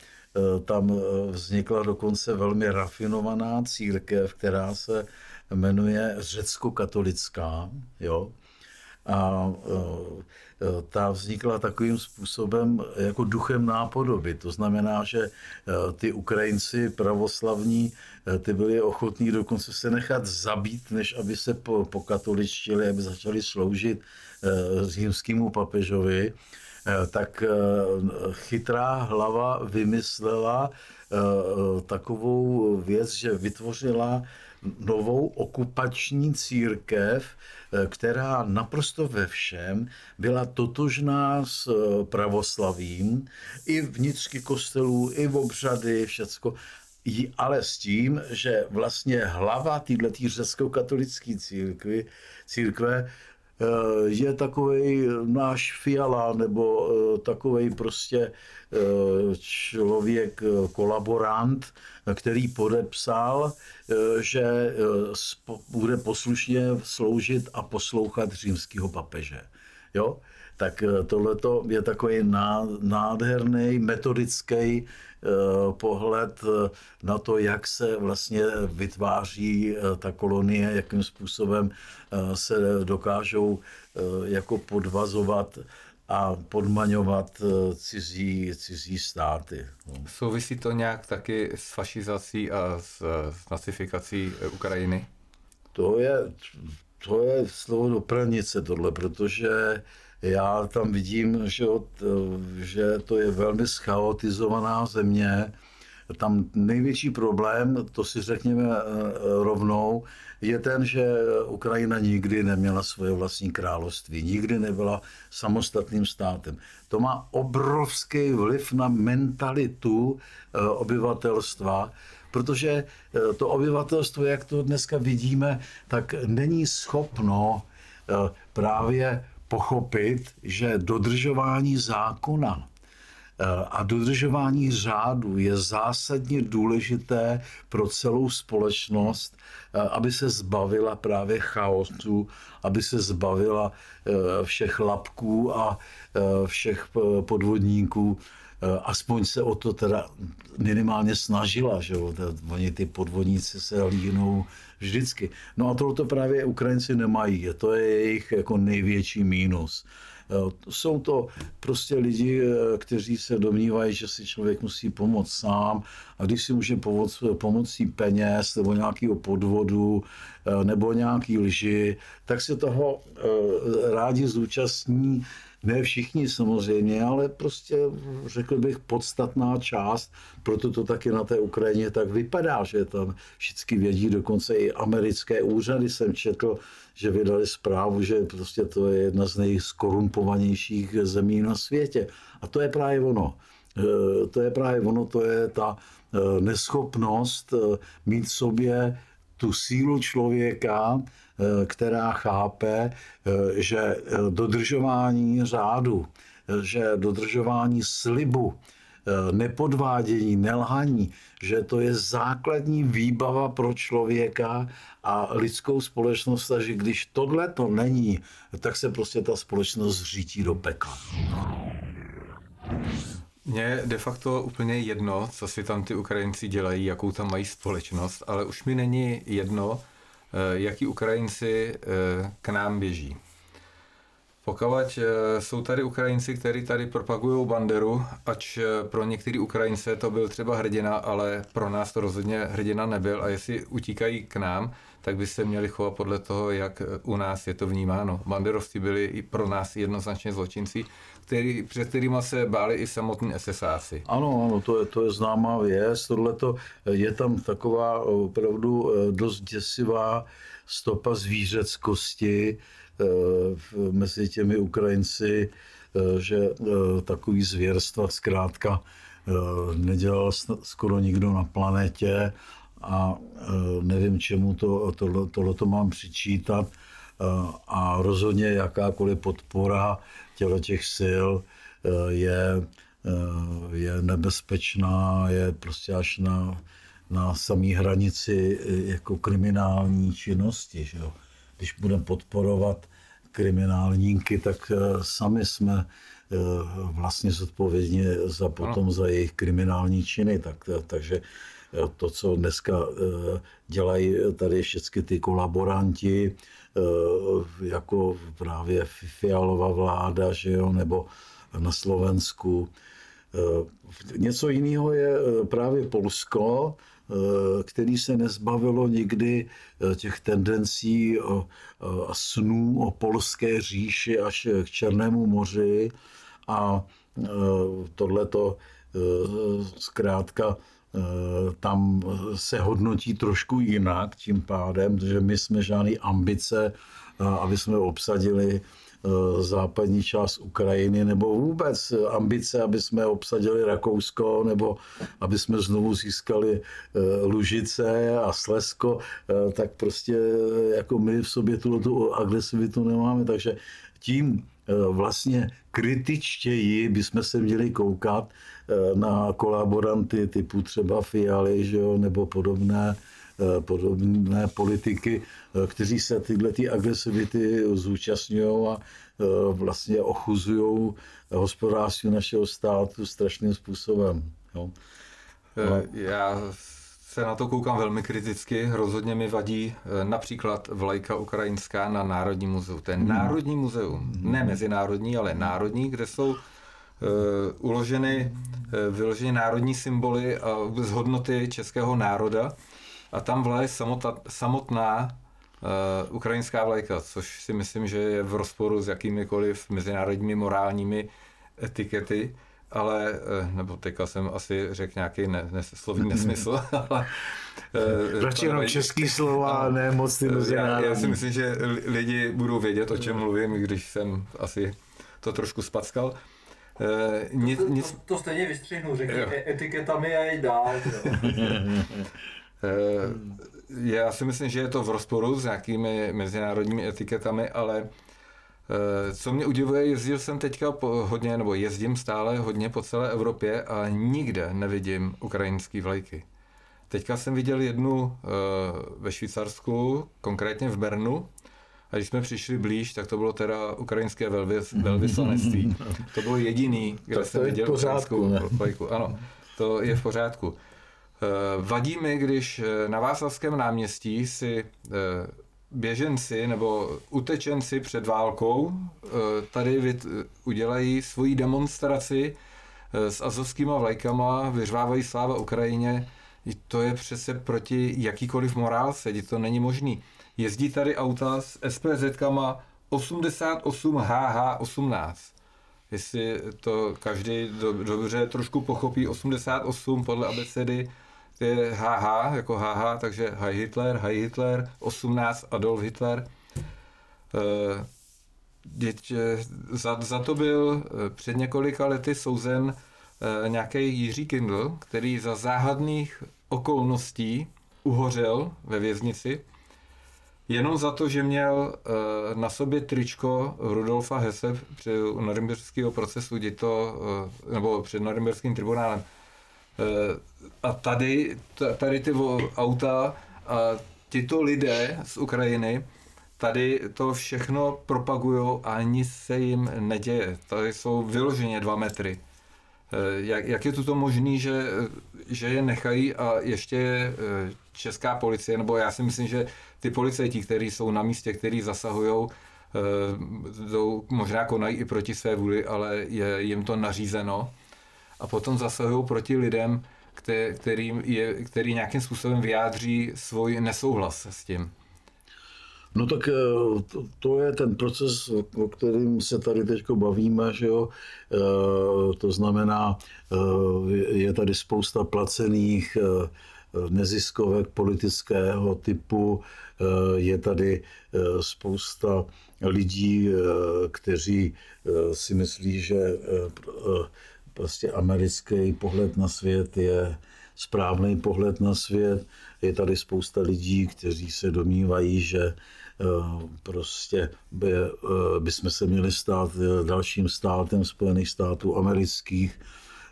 tam vznikla dokonce velmi rafinovaná církev, která se jmenuje řecko-katolická, jo. A ta vznikla takovým způsobem jako duchem nápodoby. To znamená, že ty Ukrajinci pravoslavní, ty byli ochotní dokonce se nechat zabít, než aby se pokatoličtili, aby začali sloužit římskému papežovi. Tak chytrá hlava vymyslela takovou věc, že vytvořila novou okupační církev, která naprosto ve všem byla totožná s pravoslavím, i vnitřky kostelů, i v obřady, všecko, ale s tím, že vlastně hlava této řecko-katolické církve je takovej náš Fiala, nebo takovej prostě člověk, kolaborant, který podepsal, že bude poslušně sloužit a poslouchat římského papeže. Jo? Tak tohleto je takový nádherný, metodický pohled na to, jak se vlastně vytváří ta kolonie, jakým způsobem se dokážou jako podvazovat a podmaňovat cizí, cizí státy. Souvisí to nějak taky s fašizací a s, s nacifikací Ukrajiny? To je, to je slovo do pranice tohle, protože já tam vidím, že, že to je velmi schaotizovaná země. Tam největší problém, to si řekněme rovnou, je ten, že Ukrajina nikdy neměla svoje vlastní království, nikdy nebyla samostatným státem. To má obrovský vliv na mentalitu obyvatelstva, protože to obyvatelstvo, jak to dneska vidíme, tak není schopno právě pochopit, že dodržování zákona a dodržování řádu je zásadně důležité pro celou společnost, aby se zbavila právě chaosu, aby se zbavila všech lapků a všech podvodníků. Aspoň se o to teda minimálně snažila, že jo, oni ty podvodníci se hlínou vždycky. No a tohoto právě Ukrajinci nemají, to je jejich jako největší mínus. Jsou to prostě lidi, kteří se domnívají, že si člověk musí pomoct sám, a když si může pomoct pomocí peněz nebo nějakého podvodu nebo nějaký lži, tak se toho rádi zúčastní. Ne všichni samozřejmě, ale prostě řekl bych podstatná část, proto to taky na té Ukrajině tak vypadá, že tam všichni vědí, dokonce i americké úřady jsem četl, že vydali zprávu, že prostě to je jedna z nejskorumpovanějších zemí na světě. A to je právě ono. To je právě ono, to je ta neschopnost mít v sobě tu sílu člověka, která chápe, že dodržování řádu, že dodržování slibu, nepodvádění, nelhaní, že to je základní výbava pro člověka a lidskou společnost, a že když tohle to není, tak se prostě ta společnost řítí do pekla. Mně je de facto úplně jedno, co si tam ty Ukrajinci dělají, jakou tam mají společnost, ale už mi není jedno, jaký Ukrajinci k nám běží. Pokud jsou tady Ukrajinci, kteří tady propagují banderu, ač pro některé Ukrajince to byl třeba hrdina, ale pro nás to rozhodně hrdina nebyl, a jestli utíkají k nám, tak by se měli chovat podle toho, jak u nás je to vnímáno. Banderovci byli i pro nás jednoznačně zločinci, který, před kterýma se báli i samotní SSáci. Ano, ano, to je, to je známá věc. Tohleto je tam taková opravdu dost děsivá stopa zvířeckosti mezi těmi Ukrajinci, že takový zvěrstva zkrátka nedělal skoro nikdo na planetě a nevím, čemu to, to, tohleto mám přičítat. A rozhodně jakákoliv podpora těchto těch sil je, je nebezpečná, je prostě až na, na samý hranici jako kriminální činnosti, že jo. Když budeme podporovat kriminálníky, tak sami jsme vlastně zodpovědní za potom za jejich kriminální činy. Tak, takže to, co dneska dělají tady všechny ty kolaboranti, jako právě Fialova vláda, že jo, nebo na Slovensku. Něco jiného je právě Polsko, který se nezbavilo nikdy těch tendencí a snů o polské říši až k Černému moři, a tohleto zkrátka tam se hodnotí trošku jinak tím pádem, protože my jsme žádné ambice, aby jsme obsadili západní část Ukrajiny, nebo vůbec ambice, aby jsme obsadili Rakousko, nebo aby jsme znovu získali Lužice a Slezsko, tak prostě jako my v sobě tu agresivitu nemáme, takže tím vlastně kritičtěji bychom se měli koukat na kolaboranty typu třeba Fialy, že jo, nebo podobné, podobné politiky, kteří se tyhle ty agresivity zúčastňují a vlastně ochuzují hospodářství našeho státu strašným způsobem. Jo. No. Já se na to koukám velmi kriticky. Rozhodně mi vadí například vlajka ukrajinská na Národní muzeu. To je hmm. Národní muzeum, ne mezinárodní, ale národní, kde jsou uloženy vyloženě národní symboly a vůbec hodnoty českého národa. A tam vlaje samota, samotná uh, ukrajinská vlajka, což si myslím, že je v rozporu s jakýmikoliv mezinárodními morálními etikety, ale, uh, nebo teďka jsem asi řekl nějaký ne, ne, slovní nesmysl, ale... Uh, Radši jenom český slova, a ne moc ty mezinárodní. Já si myslím, že lidi budou vědět, o čem mluvím, když jsem asi to trošku spackal. Uh, nic, to, to, to stejně vystřihnu, řekněte etiketami a jít dál. Já si myslím, že je to v rozporu s nějakými mezinárodními etiketami, ale co mě udivuje, jezdil jsem teďka hodně, nebo jezdím stále hodně po celé Evropě a nikde nevidím ukrajinský vlajky. Teďka jsem viděl jednu ve Švýcarsku, konkrétně v Bernu, a když jsme přišli blíž, tak to bylo teda ukrajinské velvys, velvyslanectví. To bylo jediný, kde to jsem to viděl pořádku, ukrajinskou vlajku. Ano, to je v pořádku. Vadí mi, když na Václavském náměstí si běženci nebo utečenci před válkou tady udělají svoji demonstraci s azovskýma vlajkama, vyřvávají sláva Ukrajině. To je přece proti jakýkoliv morálce, to není možný. Jezdí tady auta s SPZ-kama osmdesát osm H H osmnáct. Jestli to každý do, dobře trošku pochopí, osmdesát osm podle abecedy je há há, jako há há, takže Heil Hitler, Heil Hitler, osmnáct Adolf Hitler. Děť, za, za to byl před několika lety souzen nějaký Jiří Kindl, který za záhadných okolností uhořel ve věznici, jenom za to, že měl na sobě tričko Rudolfa Hesse při norymberského procesu, to, nebo před norymberským tribunálem. A tady, tady ty auta a tyto lidé z Ukrajiny tady to všechno propagujou a nic se jim neděje. Tady jsou vyloženě dva metry. Jak, jak je to možné, že, že je nechají a ještě česká policie, nebo já si myslím, že ty policajti, kteří jsou na místě, kteří zasahují, jdou, možná konají i proti své vůli, ale je jim to nařízeno. A potom zasahují proti lidem, který, je, který nějakým způsobem vyjádří svůj nesouhlas s tím. No tak to je ten proces, o kterým se tady teď bavíme, že jo, to znamená, je tady spousta placených neziskovek politického typu, je tady spousta lidí, kteří si myslí, že prostě americký pohled na svět je správný pohled na svět. Je tady spousta lidí, kteří se domnívají, že prostě by, by jsme se měli stát dalším státem Spojených států amerických,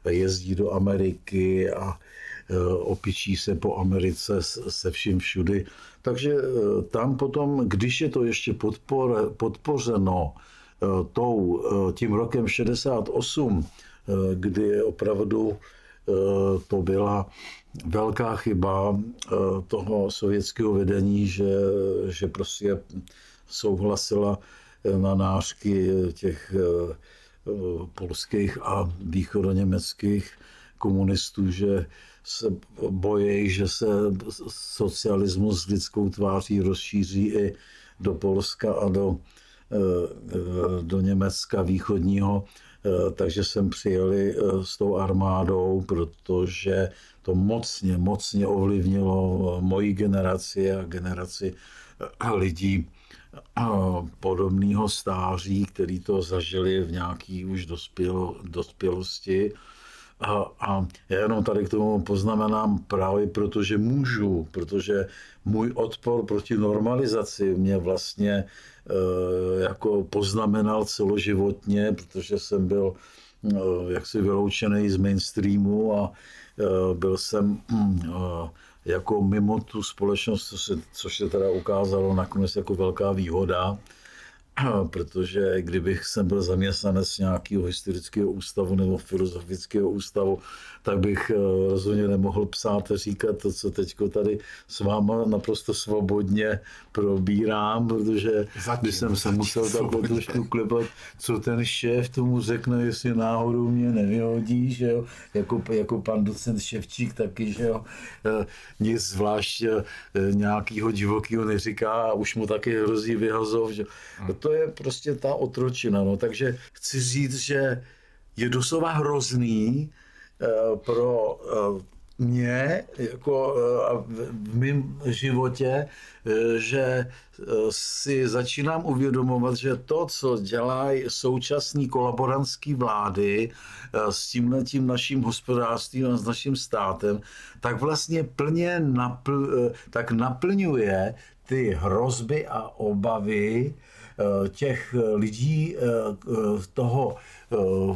jezdí do Ameriky a opičí se po Americe se vším všudy. Takže tam potom, když je to ještě podpor, podpořeno tou, tím rokem šedesát osm, kdy opravdu to byla velká chyba toho sovětského vedení, že, že prostě souhlasila na nářky těch polských a východoněmeckých komunistů, že se bojí, že se socialismus s lidskou tváří rozšíří i do Polska a do, do Německa východního, takže sem přijeli s tou armádou, protože to mocně, mocně ovlivnilo moji generaci a generaci lidí podobného stáří, který to zažili v nějaký už dospělo, dospělosti. A, a já jenom tady k tomu poznamenám právě, protože můžu, protože můj odpor proti normalizaci mě vlastně e, jako poznamenal celoživotně, protože jsem byl e, jaksi vyloučený z mainstreamu a e, byl jsem e, jako mimo tu společnost, což se, což se teda ukázalo nakonec jako velká výhoda. Protože kdybych jsem byl zaměstnanec nějakého historického ústavu nebo filozofického ústavu, tak bych rozhodně nemohl psát a říkat to, co teď tady s váma naprosto svobodně probírám, protože zatím, když jsem se musel takhle trošku klepat, co ten šéf tomu řekne, jestli náhodou mě nevyhodí, že jo? Jako, jako pan docent Ševčík taky, že jo? Nic zvlášť nějakého divokého neříká a už mu taky hrozí vyhazov, že to je prostě ta otročina, no. Takže chci říct, že je doslova hrozný e, pro e, mě jako e, v mém životě, e, že e, si začínám uvědomovat, že to, co dělají současné kolaborantské vlády e, s tímhletím naším hospodářstvím a s naším státem, tak vlastně plně napl, e, tak naplňuje ty hrozby a obavy těch lidí toho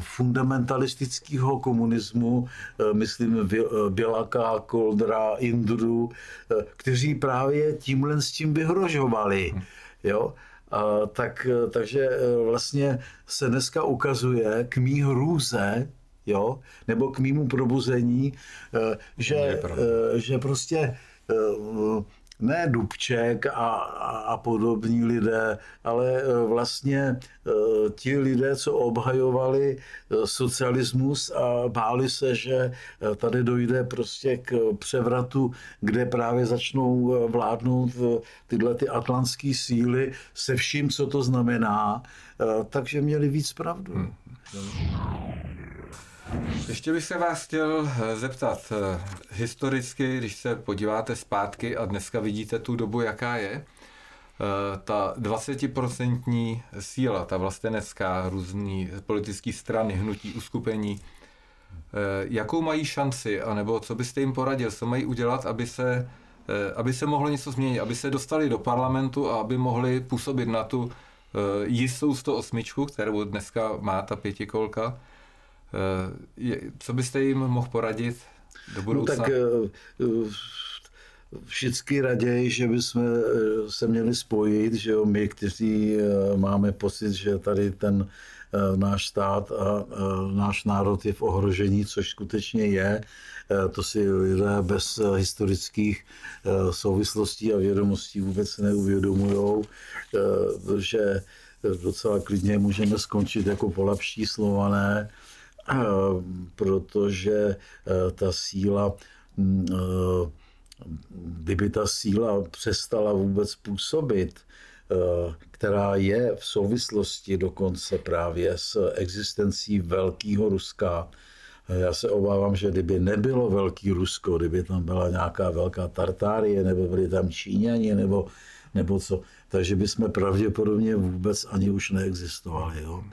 fundamentalistického komunismu, myslím Bělaka, Koldra, Indru, kteří právě tímhle s tím vyhrožovali. Jo? A tak, takže vlastně se dneska ukazuje k mý hrůze, jo? Nebo k mému probuzení, že, že prostě ne Dubček a, a, a podobní lidé, ale vlastně e, ti lidé, co obhajovali socialismus a báli se, že tady dojde prostě k převratu, kde právě začnou vládnout tyhle ty atlantské síly se vším, co to znamená, e, takže měli víc pravdu. Hmm. Ještě bych se vás chtěl zeptat, historicky, když se podíváte zpátky a dneska vidíte tu dobu, jaká je, ta dvacetiprocentní síla, ta vlastenecká, různý politické strany, hnutí, uskupení, jakou mají šanci, anebo co byste jim poradil, co mají udělat, aby se, aby se mohlo něco změnit, aby se dostali do parlamentu a aby mohli působit na tu jistou sto osm, kterou dneska má ta pětikolka. Co byste jim mohl poradit do budoucna? No tak všichni raději, že bychom se měli spojit, že jo, my, kteří máme pocit, že tady ten náš stát a náš národ je v ohrožení, což skutečně je. To si lidé bez historických souvislostí a vědomostí vůbec neuvědomujou, že docela klidně můžeme skončit jako polabští Slované, protože ta síla, kdyby ta síla přestala vůbec působit, která je v souvislosti dokonce právě s existencí velkého Ruska. Já se obávám, že kdyby nebylo velký Rusko, kdyby tam byla nějaká velká Tartárie, nebo byli tam Číňani, nebo, nebo co, takže bychom pravděpodobně vůbec ani už neexistovali. Jo?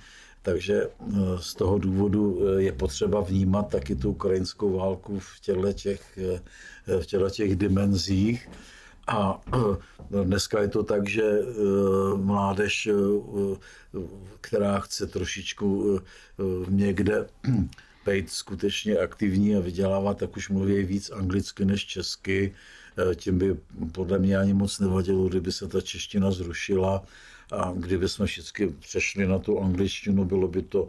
Takže z toho důvodu je potřeba vnímat taky tu ukrajinskou válku v těchto těch, v těchto těch dimenzích. A dneska je to tak, že mládež, která chce trošičku někde být skutečně aktivní a vydělávat, tak už mluví víc anglicky než česky. Tím by podle mě ani moc nevadilo, kdyby se ta čeština zrušila. A kdyby jsme všichni přešli na tu angličtinu, bylo by to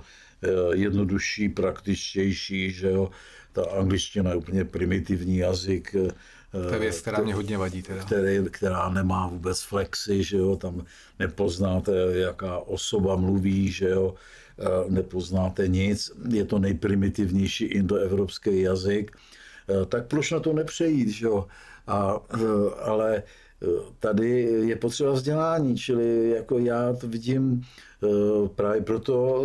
jednodušší, praktičtější, že jo. Ta angličtina je úplně primitivní jazyk. To je věc, která mě hodně vadí teda. Který, která nemá vůbec flexi, že jo, tam nepoznáte, jaká osoba mluví, že jo, nepoznáte nic. Je to nejprimitivnější indoevropský jazyk. Tak proč na to nepřejít, že jo. A, ale Tady je potřeba vzdělání, čili jako já to vidím, právě proto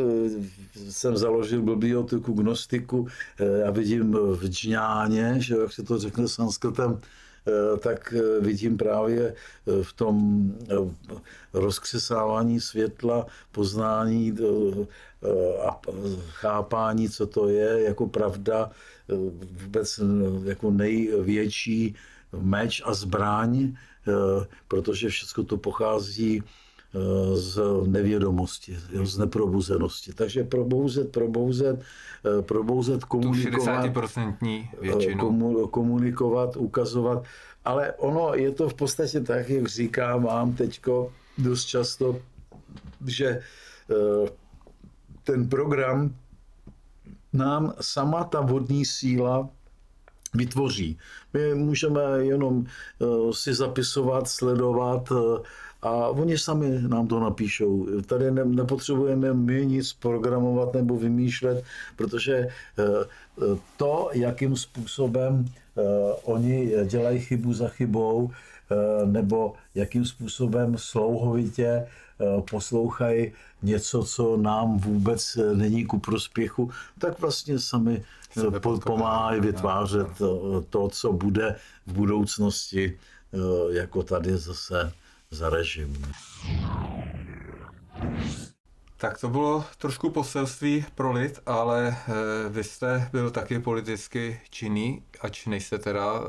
jsem založil biblioteku Gnostiku a vidím v džňáně, že jak se to řekne sanskrtem, tak vidím právě v tom rozkřesávání světla, poznání a chápání, co to je jako pravda, vůbec jako největší meč a zbraň, protože všechno to pochází z nevědomosti, z neprobuzenosti. Takže probouzet, probouzet, probouzet, komunikovat, komu, komunikovat, ukazovat. Ale ono je to v podstatě tak, jak říkám vám teďko dost často, že ten program nám sama ta vodní síla vytvoří. My můžeme jenom si zapisovat, sledovat a oni sami nám to napíšou. Tady ne, nepotřebujeme my nic programovat nebo vymýšlet, protože to, jakým způsobem oni dělají chybu za chybou, nebo jakým způsobem slouhovitě poslouchají něco, co nám vůbec není ku prospěchu, tak vlastně sami pomáhají vytvářet to, co bude v budoucnosti, jako tady zase za režim. Tak to bylo trošku poselství pro lid, ale vy jste byl taky politicky činný, ač nejste teda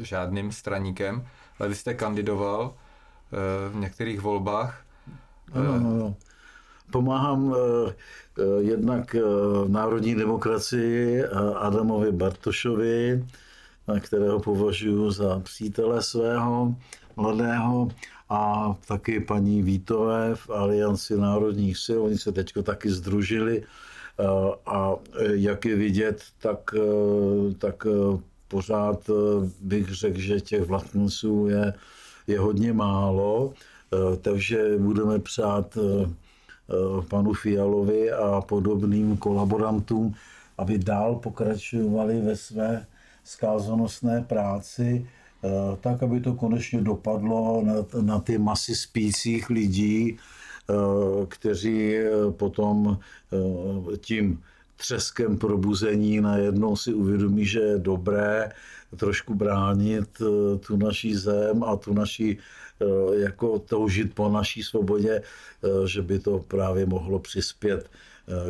žádným straníkem, ale vy jste kandidoval v některých volbách. No, no, no. Pomáhám jednak národní demokracii Adamovi Bartošovi, kterého považuji za přítele svého mladého, a taky paní Vítové v Alianci národních sil. Oni se teď taky sdružili a jak je vidět, tak, tak pořád bych řekl, že těch vlastenců je, je hodně málo, takže budeme přát panu Fialovi a podobným kolaborantům, aby dál pokračovali ve své skázonosné práci, tak, aby to konečně dopadlo na, na ty masy spících lidí, kteří potom tím třeskem probuzení najednou si uvědomí, že je dobré trošku bránit tu naší zem a tu naší, jako toužit po naší svobodě, že by to právě mohlo přispět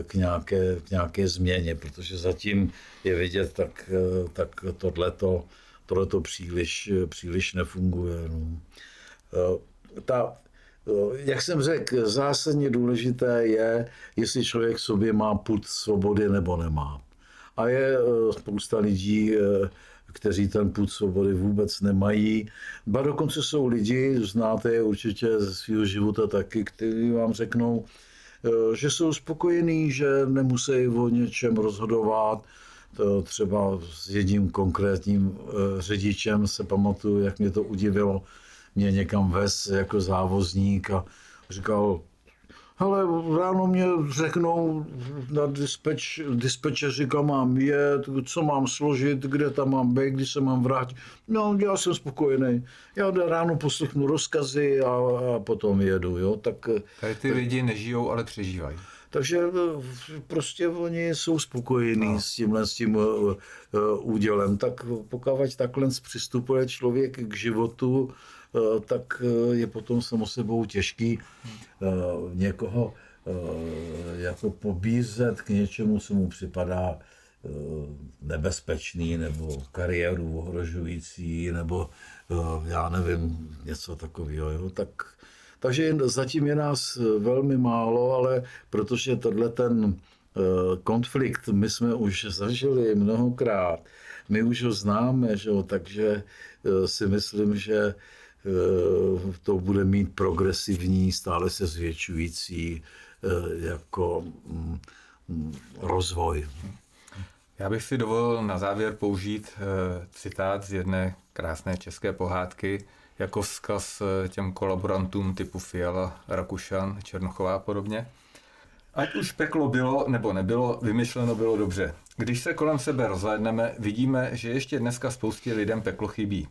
k nějaké, k nějaké změně, protože zatím je vidět, tak, tak tohleto proto příliš, příliš nefunguje. No. Ta, jak jsem řekl, zásadně důležité je, jestli člověk sobě má pud svobody nebo nemá. A je spousta lidí, kteří ten pud svobody vůbec nemají. Ba dokonce jsou lidi, znáte je určitě ze svého života taky, kteří vám řeknou, že jsou spokojení, že nemusí o něčem rozhodovat. To třeba s jedním konkrétním řidičem se pamatuju, jak mě to udivilo. Mě někam vez jako závozník a říkal, hele, ráno mě řeknou na dispeč, dispečeři, kam mám jet, co mám složit, kde tam mám být, kdy se mám vrátit. No, já jsem spokojený. Já ráno poslechnu rozkazy a, a potom jedu, jo. Tak, tady ty lidi nežijou, ale přežívají. Takže prostě oni jsou spokojení no. s tímhle s tím uh, uh, údělem. Tak pokud takhle přistupuje člověk k životu, uh, tak uh, je potom samo sebou těžký uh, někoho uh, jako pobízet k něčemu, co mu připadá uh, nebezpečný nebo kariéru ohrožující nebo uh, já nevím, něco takového. Jo? Tak, Takže zatím je nás velmi málo, ale protože tenhle ten konflikt my jsme už zažili mnohokrát, my už ho známe, že jo, takže si myslím, že to bude mít progresivní, stále se zvětšující jako rozvoj. Já bych si dovolil na závěr použít citát z jedné krásné české pohádky, jako vzkaz těm kolaborantům typu Fiala, Rakušan, Černochová a podobně. Ať už peklo bylo nebo nebylo, vymyšleno bylo dobře. Když se kolem sebe rozhlédneme, vidíme, že ještě dneska spoustě lidem peklo chybí.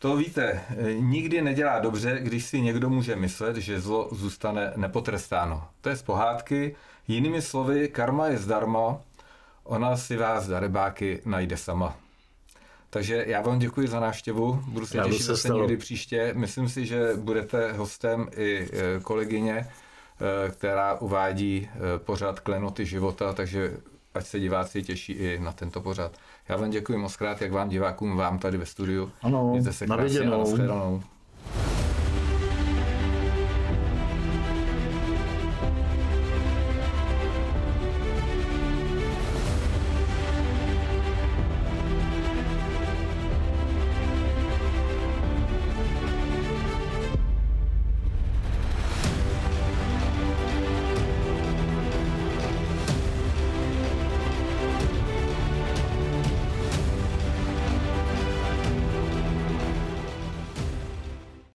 To víte, nikdy nedělá dobře, když si někdo může myslet, že zlo zůstane nepotrestáno. To je z pohádky, jinými slovy, karma je zdarma, ona si vás za rybáky najde sama. Takže já vám děkuji za návštěvu, budu se těšit zase někdy příště. Myslím si, že budete hostem i kolegyně, která uvádí pořad Klenoty života, takže ať se diváci těší i na tento pořad. Já vám děkuji moc krát, jak vám divákům, vám tady ve studiu. Ano, na viděnou.